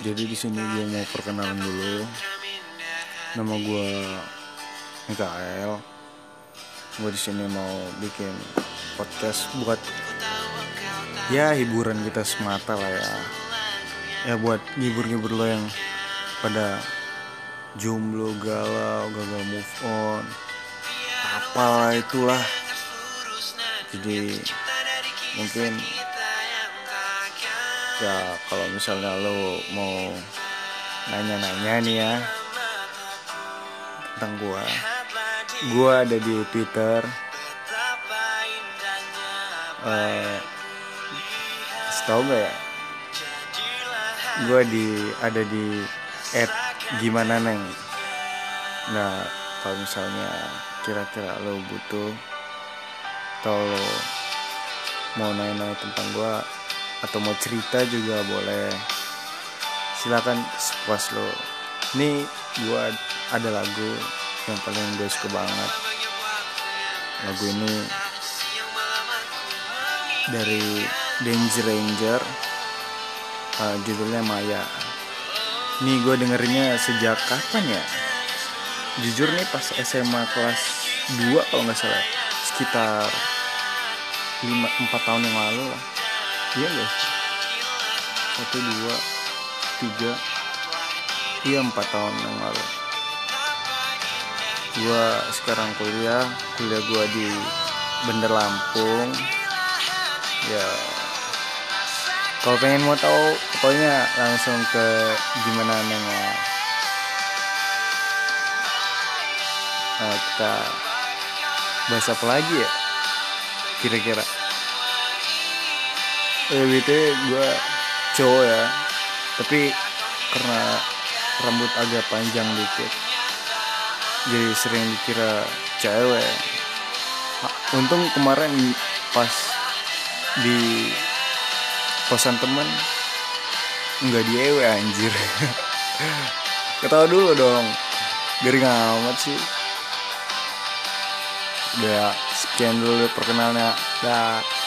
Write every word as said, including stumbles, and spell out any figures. Jadi di sini gue mau perkenalan dulu. Nama gue Mikael. Gue di sini mau bikin podcast buat ya hiburan kita semata lah ya. Ya buat ngibur-ngibur lo yang pada jomblo, galau, gagal move on, apalah itulah. Jadi mungkin ya kalau misalnya lo mau nanya-nanya nih ya tentang gua, gua ada di Twitter, eh, setau gak ya, gua di ada di at gimana neng. Nah kalau misalnya kira-kira lo butuh atau lo mau nanya-nanya tentang gua atau mau cerita juga boleh, silakan sepuas lo. Nih gua ada lagu yang paling gue suka banget. Lagu ini dari Danger Ranger, uh, judulnya Maya. Nih gue dengerinnya sejak kapan ya? Jujur nih pas S M A kelas dua kalau nggak salah, sekitar lima empat tahun yang lalu lah. Iya loh, satu dua tiga iya empat tahun yang lalu. Gue sekarang kuliah kuliah gue di Bandar Lampung ya. Kalau pengen mau tahu pokoknya langsung ke gimana nengnya. Nah, kita bahas apa lagi ya kira-kira. Eh, btw gue cowok ya, tapi karena rambut agak panjang dikit jadi sering dikira cewek. Untung kemarin pas di kosan temen nggak di ewe anjir. Ketawa dulu dong, garing amat sih. Udah sekian dulu perkenalnya, dah.